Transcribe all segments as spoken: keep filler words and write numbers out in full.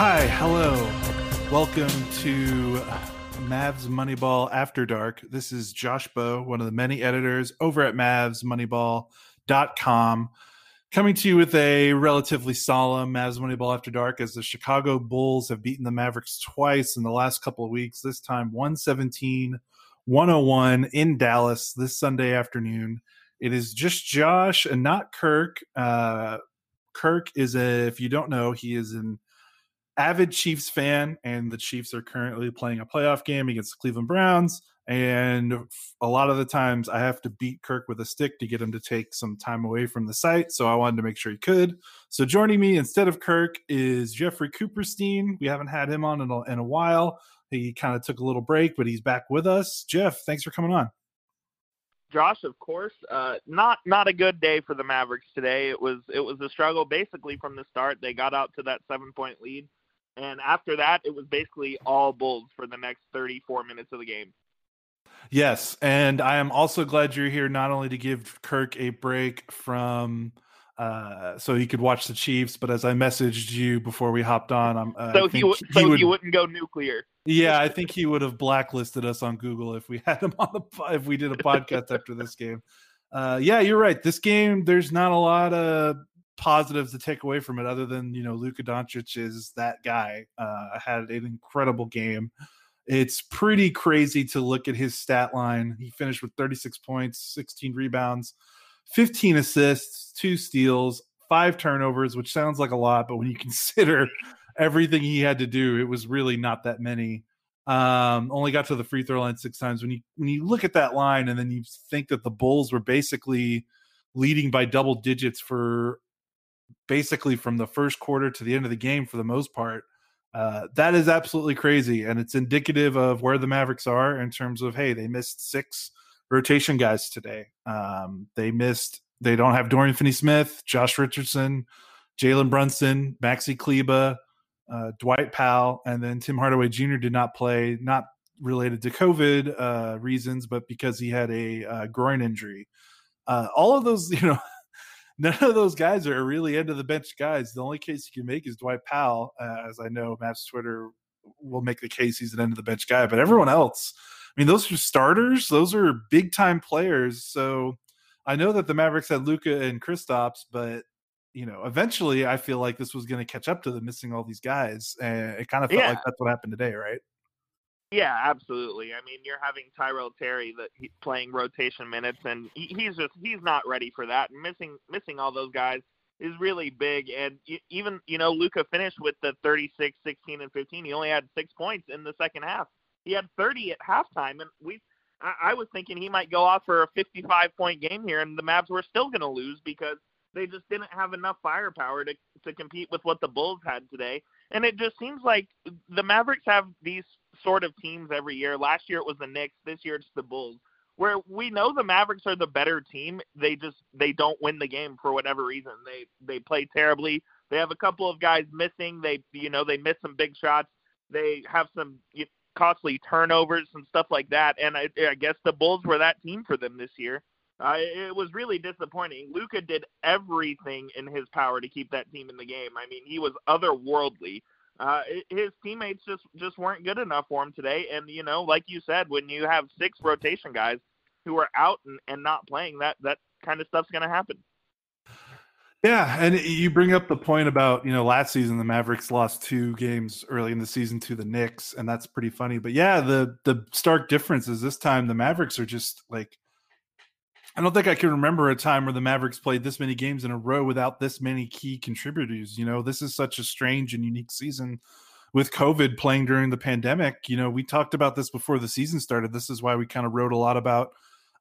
Hi, hello. Welcome to Mavs Moneyball After Dark. This is Josh Bowe, one of the many editors over at Mavs Moneyball dot com, coming to you with a relatively solemn Mavs Moneyball After Dark as the Chicago Bulls have beaten the Mavericks twice in the last couple of weeks, this time one seventeen to one oh one in Dallas this Sunday afternoon. It is just Josh and not Kirk. Uh, Kirk is a, if you don't know, he is an avid Chiefs fan, and the Chiefs are currently playing a playoff game against the Cleveland Browns. And a lot of the times I have to beat Kirk with a stick to get him to take some time away from the site. So I wanted to make sure he could. So joining me instead of Kirk is Jeffrey Cooperstein. We haven't had him on in a, in a while. He kind of took a little break, but he's back with us. Jeff, thanks for coming on. Josh, of course, uh, not not a good day for the Mavericks today. It was it was a struggle basically from the start. They got out to that seven-point lead, and after that, it was basically all Bulls for the next thirty-four minutes of the game. Yes, and I am also glad you're here not only to give Kirk a break from uh, so he could watch the Chiefs, but as I messaged you before we hopped on, I'm uh, so I think he w- so he, would- he wouldn't go nuclear. Yeah, I think he would have blacklisted us on Google if we had him on the if we did a podcast after this game. Uh, yeah, you're right. This game, there's not a lot of positives to take away from it, other than you know Luka Doncic is that guy. Uh, had an incredible game. It's pretty crazy to look at his stat line. He finished with thirty-six points, sixteen rebounds, fifteen assists, two steals, five turnovers, which sounds like a lot, but when you consider everything he had to do, it was really not that many. Um, only got to the free throw line six times. When you when you look at that line and then you think that the Bulls were basically leading by double digits for basically from the first quarter to the end of the game for the most part, uh, that is absolutely crazy. And it's indicative of where the Mavericks are in terms of, hey, they missed six rotation guys today. Um, they missed, they don't have Dorian Finney-Smith, Josh Richardson, Jalen Brunson, Maxi Kleber, Uh, Dwight Powell, and then Tim Hardaway Junior did not play, not related to COVID uh, reasons, but because he had a uh, groin injury. Uh, all of those, you know, none of those guys are really end of the bench guys. The only case you can make is Dwight Powell, uh, as I know Mavs Twitter will make the case he's an end of the bench guy, but everyone else, I mean, those are starters, those are big time players. So I know that the Mavericks had Luka and Kristaps, but you know, eventually I feel like this was going to catch up to them missing all these guys. And it kind of felt yeah. like that's what happened today, right? Yeah, absolutely. I mean, you're having Tyrell Terry that he, playing rotation minutes, and he, he's just he's not ready for that. And missing missing all those guys is really big. And even, you know, Luka finished with the thirty-six, sixteen, and fifteen. He only had six points in the second half. He had thirty at halftime, and we I, I was thinking he might go off for a fifty-five-point game here, and the Mavs were still going to lose because they just didn't have enough firepower to, to compete with what the Bulls had today. And it just seems like the Mavericks have these sort of teams every year. Last year it was the Knicks. This year it's the Bulls, where we know the Mavericks are the better team. They just they don't win the game for whatever reason. They they play terribly. They have a couple of guys missing. They you know they miss some big shots. They have some costly turnovers and stuff like that. And I, I guess the Bulls were that team for them this year. Uh, it was really disappointing. Luka did everything in his power to keep that team in the game. I mean, he was otherworldly. Uh, his teammates just, just weren't good enough for him today. And, you know, like you said, when you have six rotation guys who are out and, and not playing, that, that kind of stuff's going to happen. Yeah, and you bring up the point about, you know, last season the Mavericks lost two games early in the season to the Knicks, and that's pretty funny. But, yeah, the the stark difference is this time the Mavericks are just, like, I don't think I can remember a time where the Mavericks played this many games in a row without this many key contributors. You know, this is such a strange and unique season with COVID playing during the pandemic. You know, we talked about this before the season started. This is why we kind of wrote a lot about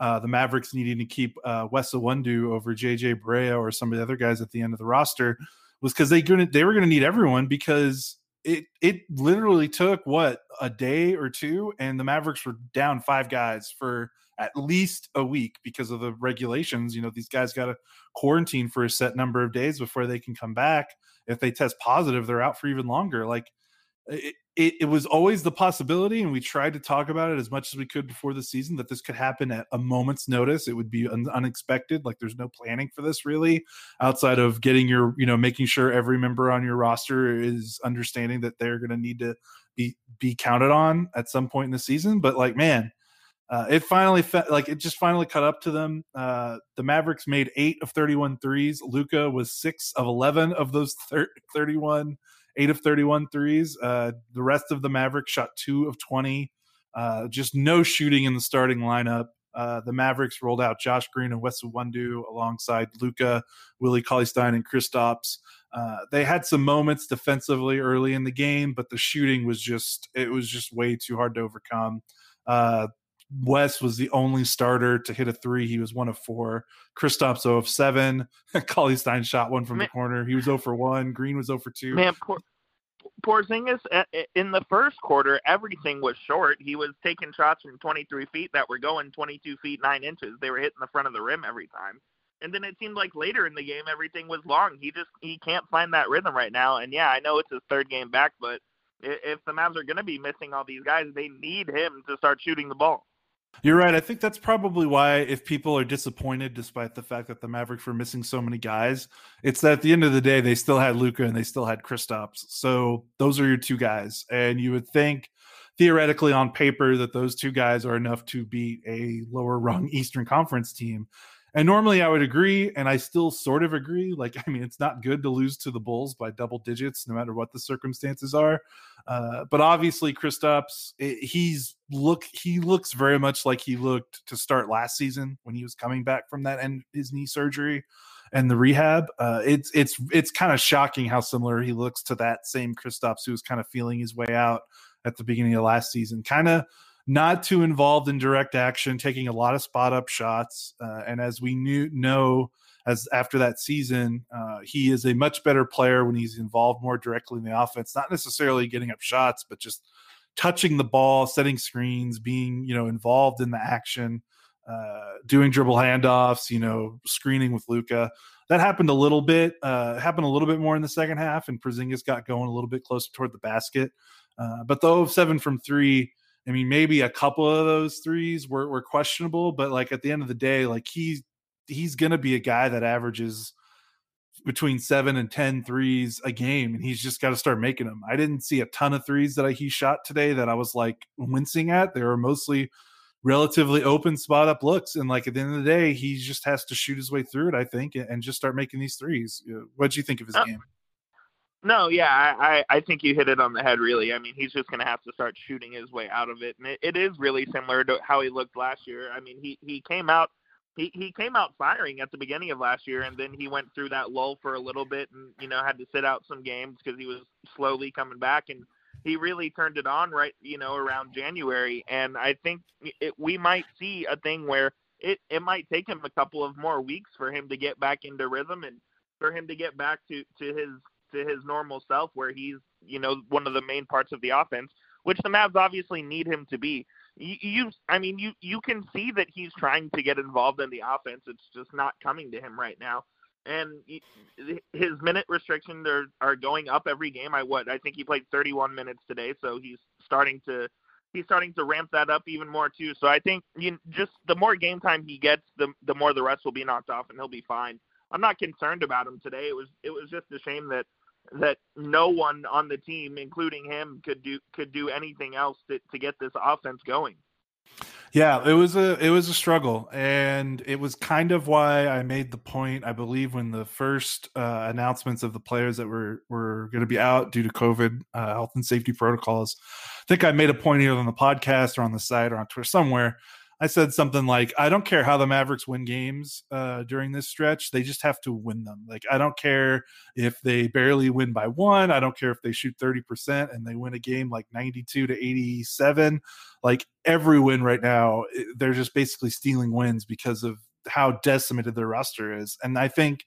uh, the Mavericks needing to keep uh, Wes Iwundu over J J. Barea or some of the other guys at the end of the roster, was because they gonna, they were going to need everyone, because it it literally took, what, a day or two, and the Mavericks were down five guys for at least a week because of the regulations. You know, these guys got to quarantine for a set number of days before they can come back. If they test positive, they're out for even longer. Like, it, it, it was always the possibility, and we tried to talk about it as much as we could before the season, that this could happen at a moment's notice. It would be un- unexpected. Like, there's no planning for this really, outside of getting your, you know, making sure every member on your roster is understanding that they're going to need to be, be counted on at some point in the season. But like, man, Uh, it finally fe- like it just finally caught up to them. Uh, the Mavericks made eight of thirty-one threes. Luka was six of eleven of those thir- thirty-one, eight of thirty-one threes. Uh, the rest of the Mavericks shot two of twenty. Uh, just no shooting in the starting lineup. Uh, the Mavericks rolled out Josh Green and Wes Iwundu alongside Luka, Willie Cauley Stein, and Kristaps. Uh, they had some moments defensively early in the game, but the shooting was just it was just way too hard to overcome. Uh, Wes was the only starter to hit a three. He was one of four. Kristaps zero of seven. Cauley Stein shot one from man, the corner. He was zero for one. Green was zero for two. Man, Por- Porzingis, in the first quarter, everything was short. He was taking shots from twenty-three feet that were going twenty-two feet, nine inches. They were hitting the front of the rim every time. And then it seemed like later in the game, everything was long. He just he can't find that rhythm right now. And, yeah, I know it's his third game back, but if the Mavs are going to be missing all these guys, they need him to start shooting the ball. You're right. I think that's probably why, if people are disappointed, despite the fact that the Mavericks were missing so many guys, it's that at the end of the day, they still had Luka and they still had Kristaps. So those are your two guys. And you would think, theoretically, on paper, that those two guys are enough to beat a lower rung Eastern Conference team. And normally I would agree, and I still sort of agree. Like, I mean, it's not good to lose to the Bulls by double digits, no matter what the circumstances are. Uh, but obviously, Kristaps, he's look he looks very much like he looked to start last season when he was coming back from that and his knee surgery and the rehab. Uh, it's it's it's kind of shocking how similar he looks to that same Kristaps who was kind of feeling his way out at the beginning of last season. Kind of not too involved in direct action, taking a lot of spot-up shots. Uh, and as we knew, know, as after that season, uh, he is a much better player when he's involved more directly in the offense, not necessarily getting up shots, but just touching the ball, setting screens, being, you know, involved in the action, uh, doing dribble handoffs, you know, screening with Luka. That happened a little bit, uh, happened a little bit more in the second half, and Porzingis got going a little bit closer toward the basket. Uh, but the zero of seven from three, I mean, maybe a couple of those threes were, were questionable, but like at the end of the day, like he he's going to be a guy that averages between seven and ten threes a game, and he's just got to start making them. I didn't see a ton of threes that I, he shot today that I was like wincing at. They were mostly relatively open spot up looks, and like at the end of the day, he just has to shoot his way through it, I think, and just start making these threes. What do you think of his oh. game? No, yeah, I, I think you hit it on the head, really. I mean, he's just going to have to start shooting his way out of it. And it, it is really similar to how he looked last year. I mean, he, he came out he, he came out firing at the beginning of last year, and then he went through that lull for a little bit and, you know, had to sit out some games because he was slowly coming back. And he really turned it on right, you know, around January. And I think it, we might see a thing where it, it might take him a couple of more weeks for him to get back into rhythm and for him to get back to, to his – to his normal self, where he's, you know, one of the main parts of the offense, which the Mavs obviously need him to be. You, you I mean, you, you can see that he's trying to get involved in the offense. It's just not coming to him right now. And he, his minute restrictions are, are going up every game. I what I think he played thirty-one minutes today, so he's starting to he's starting to ramp that up even more too. So I think you, just the more game time he gets, the the more the rest will be knocked off, and he'll be fine. I'm not concerned about him today. It was it was just a shame that. that no one on the team, including him, could do could do anything else to, to get this offense going. Yeah, it was a it was a struggle, and it was kind of why I made the point, I believe, when the first uh, announcements of the players that were were going to be out due to COVID uh, health and safety protocols. I think I made a point either on the podcast or on the site or on Twitter somewhere. I said something like, I don't care how the Mavericks win games uh, during this stretch. They just have to win them. Like, I don't care if they barely win by one. I don't care if they shoot thirty percent and they win a game like ninety-two to eighty-seven. Like, every win right now, they're just basically stealing wins because of how decimated their roster is. And I think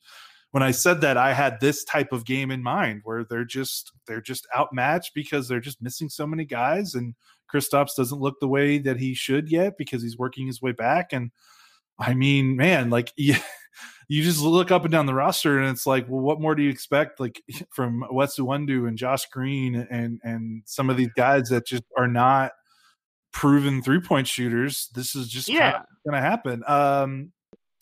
when I said that, I had this type of game in mind where they're just, they're just outmatched because they're just missing so many guys, and Kristaps doesn't look the way that he should yet because he's working his way back. And I mean, man, like yeah, you just look up and down the roster and it's like, well, what more do you expect? Like from Wes Iwundu and Josh Green and, and some of these guys that just are not proven three point shooters. This is just yeah. going to happen. Um,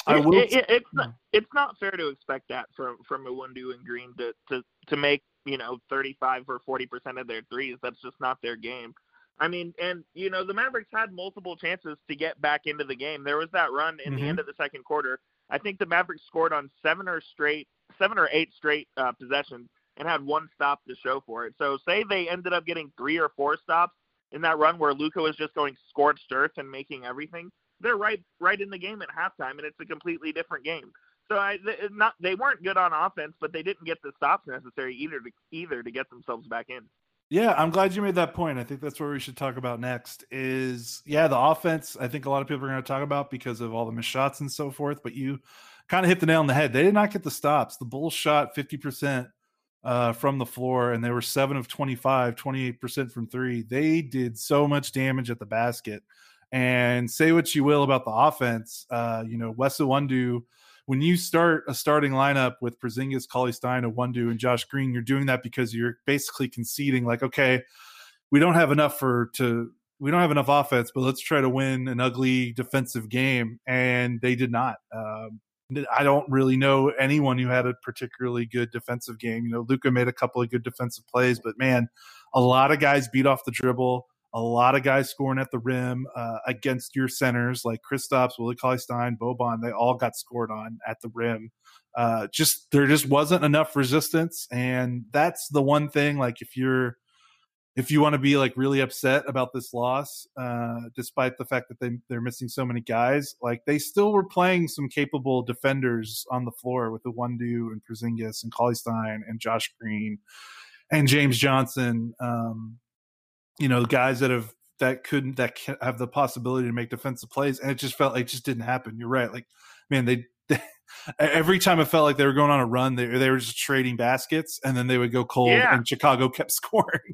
I will. It, it, it's not, it's not fair to expect that from, from Iwundu and Green to, to, to make, you know, thirty-five or forty percent of their threes. That's just not their game. I mean, and, you know, the Mavericks had multiple chances to get back into the game. There was that run in mm-hmm. the end of the second quarter. I think the Mavericks scored on seven or straight, seven or eight straight uh, possessions and had one stop to show for it. So say they ended up getting three or four stops in that run where Luka was just going scorched earth and making everything. They're right right in the game at halftime, and it's a completely different game. So I, not, they weren't good on offense, but they didn't get the stops necessary either to, either to get themselves back in. Yeah, I'm glad you made that point. I think that's what we should talk about next is, yeah, the offense. I think a lot of people are going to talk about because of all the missed shots and so forth, but you kind of hit the nail on the head. They did not get the stops. The Bulls shot fifty percent uh, from the floor, and they were seven of twenty-five, twenty-eight percent from three. They did so much damage at the basket. And say what you will about the offense, uh, you know, Wes Iwundu, when you start a starting lineup with Porzingis, Cauley Stein, Iwundu, and Josh Green, you're doing that because you're basically conceding, like, okay, we don't have enough for to we don't have enough offense, but let's try to win an ugly defensive game. And they did not. Um, I don't really know anyone who had a particularly good defensive game. You know, Luka made a couple of good defensive plays, but man, a lot of guys beat off the dribble. A lot of guys scoring at the rim uh, against your centers like Kristaps, Willie Cauley Stein, Boban. They all got scored on at the rim. Uh, just there just wasn't enough resistance, and that's the one thing. Like if you're if you want to be like really upset about this loss, uh, despite the fact that they they're missing so many guys, like they still were playing some capable defenders on the floor with Iwundu and Porzingis and Cauley Stein and Josh Green and James Johnson. Um, you know, guys that have, that couldn't, that can have the possibility to make defensive plays. And it just felt like it just didn't happen. You're right. Like, man, they, they every time it felt like they were going on a run, they, they were just trading baskets and then they would go cold yeah. and Chicago kept scoring.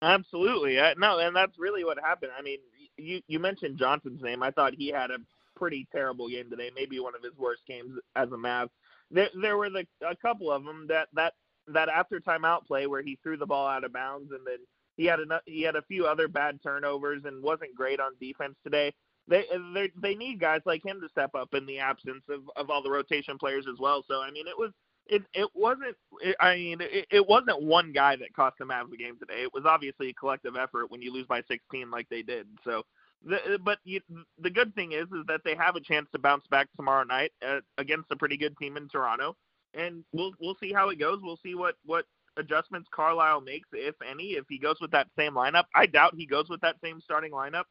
Absolutely. Uh, no. And that's really what happened. I mean, you, you mentioned Johnson's name. I thought he had a pretty terrible game today. Maybe one of his worst games as a Mav. There, there were the, a couple of them that, that, that after timeout play where he threw the ball out of bounds and then, He had a he had a few other bad turnovers and wasn't great on defense today. They they they need guys like him to step up in the absence of, of all the rotation players as well. So I mean it was it it wasn't it, I mean it, it wasn't one guy that cost the Mavs the game today. It was obviously a collective effort when you lose by sixteen like they did. So the, but you, the good thing is is that they have a chance to bounce back tomorrow night uh, against a pretty good team in Toronto, and we'll we'll see how it goes. We'll see what what. adjustments Carlisle makes, if any, if he goes with that same lineup. I doubt he goes with that same starting lineup,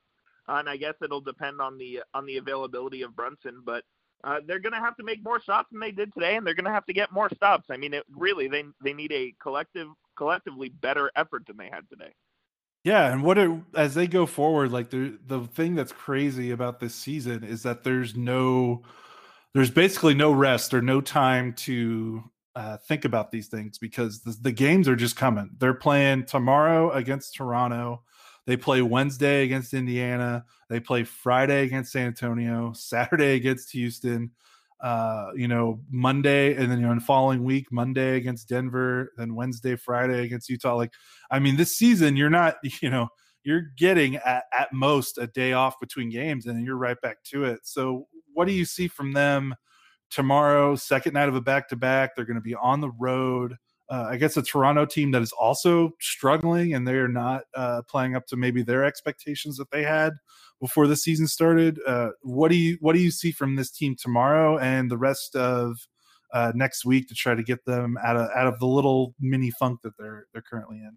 uh, and I guess it'll depend on the on the availability of Brunson, but uh, they're going to have to make more shots than they did today, and they're going to have to get more stops. I mean, it, really, they they need a collective collectively better effort than they had today. Yeah, and what it, as they go forward, like the the thing that's crazy about this season is that there's no there's basically no rest or no time to Uh, think about these things because the, the games are just coming. They're playing tomorrow against Toronto. They play Wednesday against Indiana. They play Friday against San Antonio, Saturday against Houston, uh, you know, Monday. And then, you know, in the following week, Monday against Denver, then Wednesday, Friday against Utah. Like, I mean, this season you're not, you know, you're getting at, at most a day off between games and you're right back to it. So what do you see from them tomorrow, second night of a back-to-back? They're going to be on the road uh, against a Toronto team that is also struggling, and they're not uh, playing up to maybe their expectations that they had before the season started. Uh, what do you what do you see from this team tomorrow and the rest of uh, next week to try to get them out of out of the little mini funk that they're they're currently in?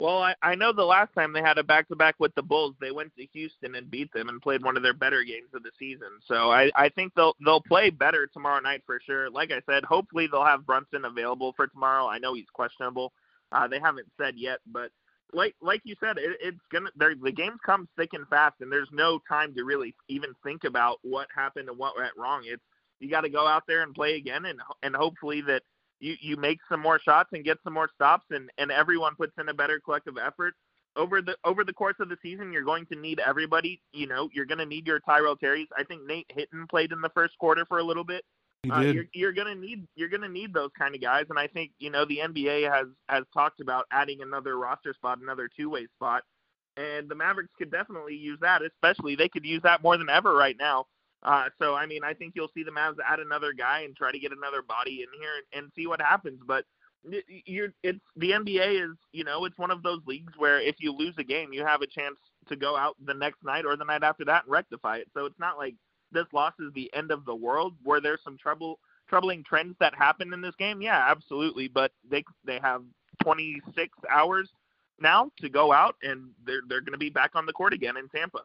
Well, I, I know the last time they had a back-to-back with the Bulls, they went to Houston and beat them and played one of their better games of the season. So I, I think they'll they'll play better tomorrow night for sure. Like I said, hopefully they'll have Brunson available for tomorrow. I know he's questionable. Uh, they haven't said yet, but like like you said, it, it's gonna the games come thick and fast, and there's no time to really even think about what happened and what went wrong. It's you got to go out there and play again, and and hopefully that. You, you make some more shots and get some more stops, and, and everyone puts in a better collective effort. Over the over the course of the season, you're going to need everybody. You know, you're going to need your Tyrell Terrys. I think Nate Hinton played in the first quarter for a little bit. Uh, you're, you're gonna need you're gonna need those kind of guys, and I think you know the N B A has has talked about adding another roster spot, another two-way spot, and the Mavericks could definitely use that. Especially they could use that more than ever right now. Uh, so I mean, I think you'll see the Mavs add another guy and try to get another body in here and, and see what happens. But you're it's the N B A is you know it's one of those leagues where if you lose a game, you have a chance to go out the next night or the night after that and rectify it. So it's not like this loss is the end of the world. Were there some trouble, troubling trends that happened in this game? Yeah, absolutely. But they they have twenty-six hours now to go out, and they're they're going to be back on the court again in Tampa.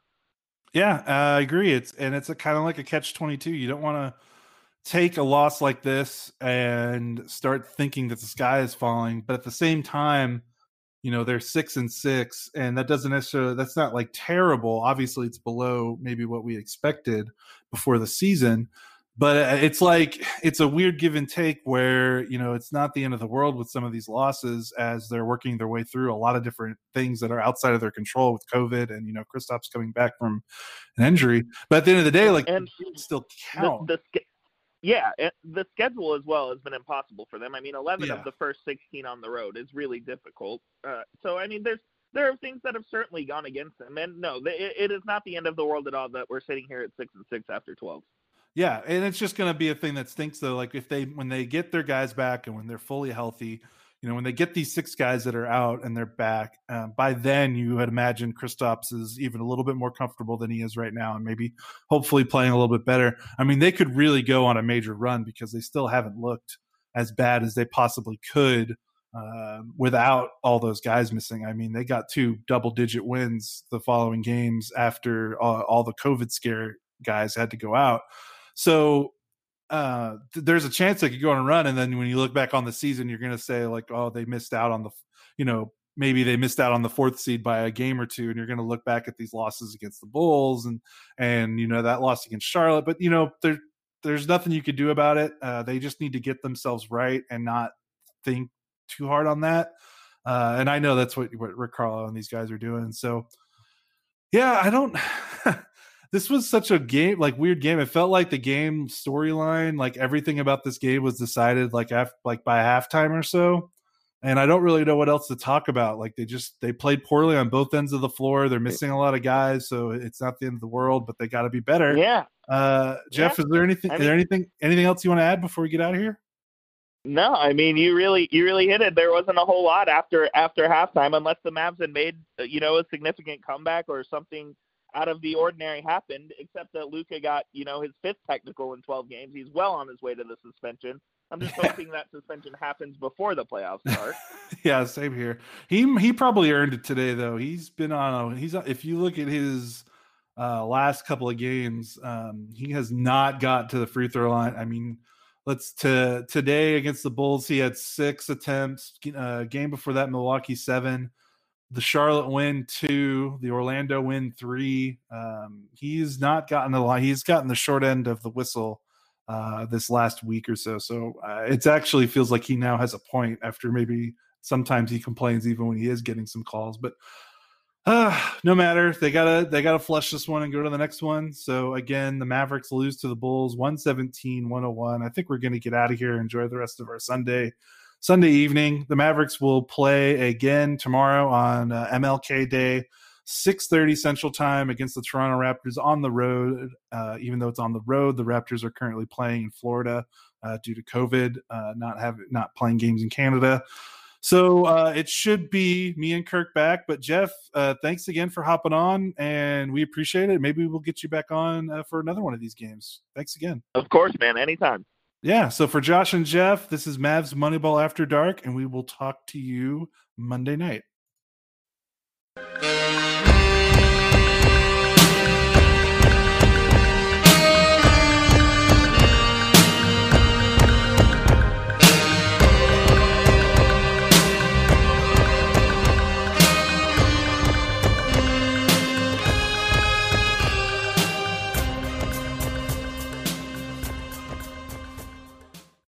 Yeah, uh, I agree. It's and it's a kind of like a catch twenty-two. You don't want to take a loss like this and start thinking that the sky is falling, but at the same time, you know, they're six and six, and that doesn't necessarily, that's not like terrible. Obviously it's below maybe what we expected before the season, but it's like, it's a weird give and take where, you know, it's not the end of the world with some of these losses as they're working their way through a lot of different things that are outside of their control with COVID and, you know, Kristaps coming back from an injury. But at the end of the day, like, and still count. The, the, yeah. The schedule as well has been impossible for them. I mean, eleven yeah. of the first sixteen on the road is really difficult. Uh, so, I mean, there's there are things that have certainly gone against them. And, no, they, it is not the end of the world at all that we're sitting here at six and six after twelve. Yeah, and it's just going to be a thing that stinks, though. Like, if they when they get their guys back and when they're fully healthy, you know, when they get these six guys that are out and they're back, um, by then you would imagine Kristaps is even a little bit more comfortable than he is right now and maybe hopefully playing a little bit better. I mean, they could really go on a major run because they still haven't looked as bad as they possibly could uh, without all those guys missing. I mean, they got two double-digit wins the following games after all, all the COVID scare guys had to go out. So uh th- there's a chance they could go on a run, and then when you look back on the season, you're gonna say like, oh, they missed out on the you know maybe they missed out on the fourth seed by a game or two, and you're gonna look back at these losses against the Bulls and and you know that loss against Charlotte, but you know there there's nothing you could do about it. Uh they just need to get themselves right and not think too hard on that, uh and I know that's what, what Riccarlo and these guys are doing. So yeah, I don't this was such a game, like weird game. It felt like the game storyline, like everything about this game was decided like after, like by halftime or so. And I don't really know what else to talk about. Like they just, they played poorly on both ends of the floor. They're missing a lot of guys. So it's not the end of the world, but they gotta be better. Yeah. Uh, Jeff, yeah. is there anything, I mean, is there anything, anything else you want to add before we get out of here? No, I mean, you really, you really hit it. There wasn't a whole lot after, after halftime, unless the Mavs had made, you know, a significant comeback or something out of the ordinary happened, except that Luka got, you know, his fifth technical in twelve games. He's well on his way to the suspension. I'm just yeah. hoping that suspension happens before the playoffs start. Yeah, same here. He he probably earned it today, though. He's been on a, he's if you look at his uh, last couple of games, um, he has not got to the free throw line. I mean, let's to today against the Bulls, he had six attempts. Uh, game before that, Milwaukee seven. The Charlotte win two, the Orlando win three. Um, he's not gotten a lot. He's gotten the short end of the whistle uh, this last week or so. So uh, it actually feels like he now has a point after maybe sometimes he complains even when he is getting some calls. But uh, no matter, they gotta they gotta flush this one and go to the next one. So again, the Mavericks lose to the Bulls one seventeen to one oh one. I think we're gonna get out of here and enjoy the rest of our Sunday. Sunday evening, the Mavericks will play again tomorrow on uh, M L K Day, six thirty Central Time against the Toronto Raptors on the road. Uh, even though it's on the road, the Raptors are currently playing in Florida uh, due to COVID, uh, not have not playing games in Canada. So uh, it should be me and Kirk back. But Jeff, uh, thanks again for hopping on, and we appreciate it. Maybe we'll get you back on uh, for another one of these games. Thanks again. Of course, man. Anytime. Yeah, so for Josh and Jeff, this is Mavs Moneyball After Dark, and we will talk to you Monday night.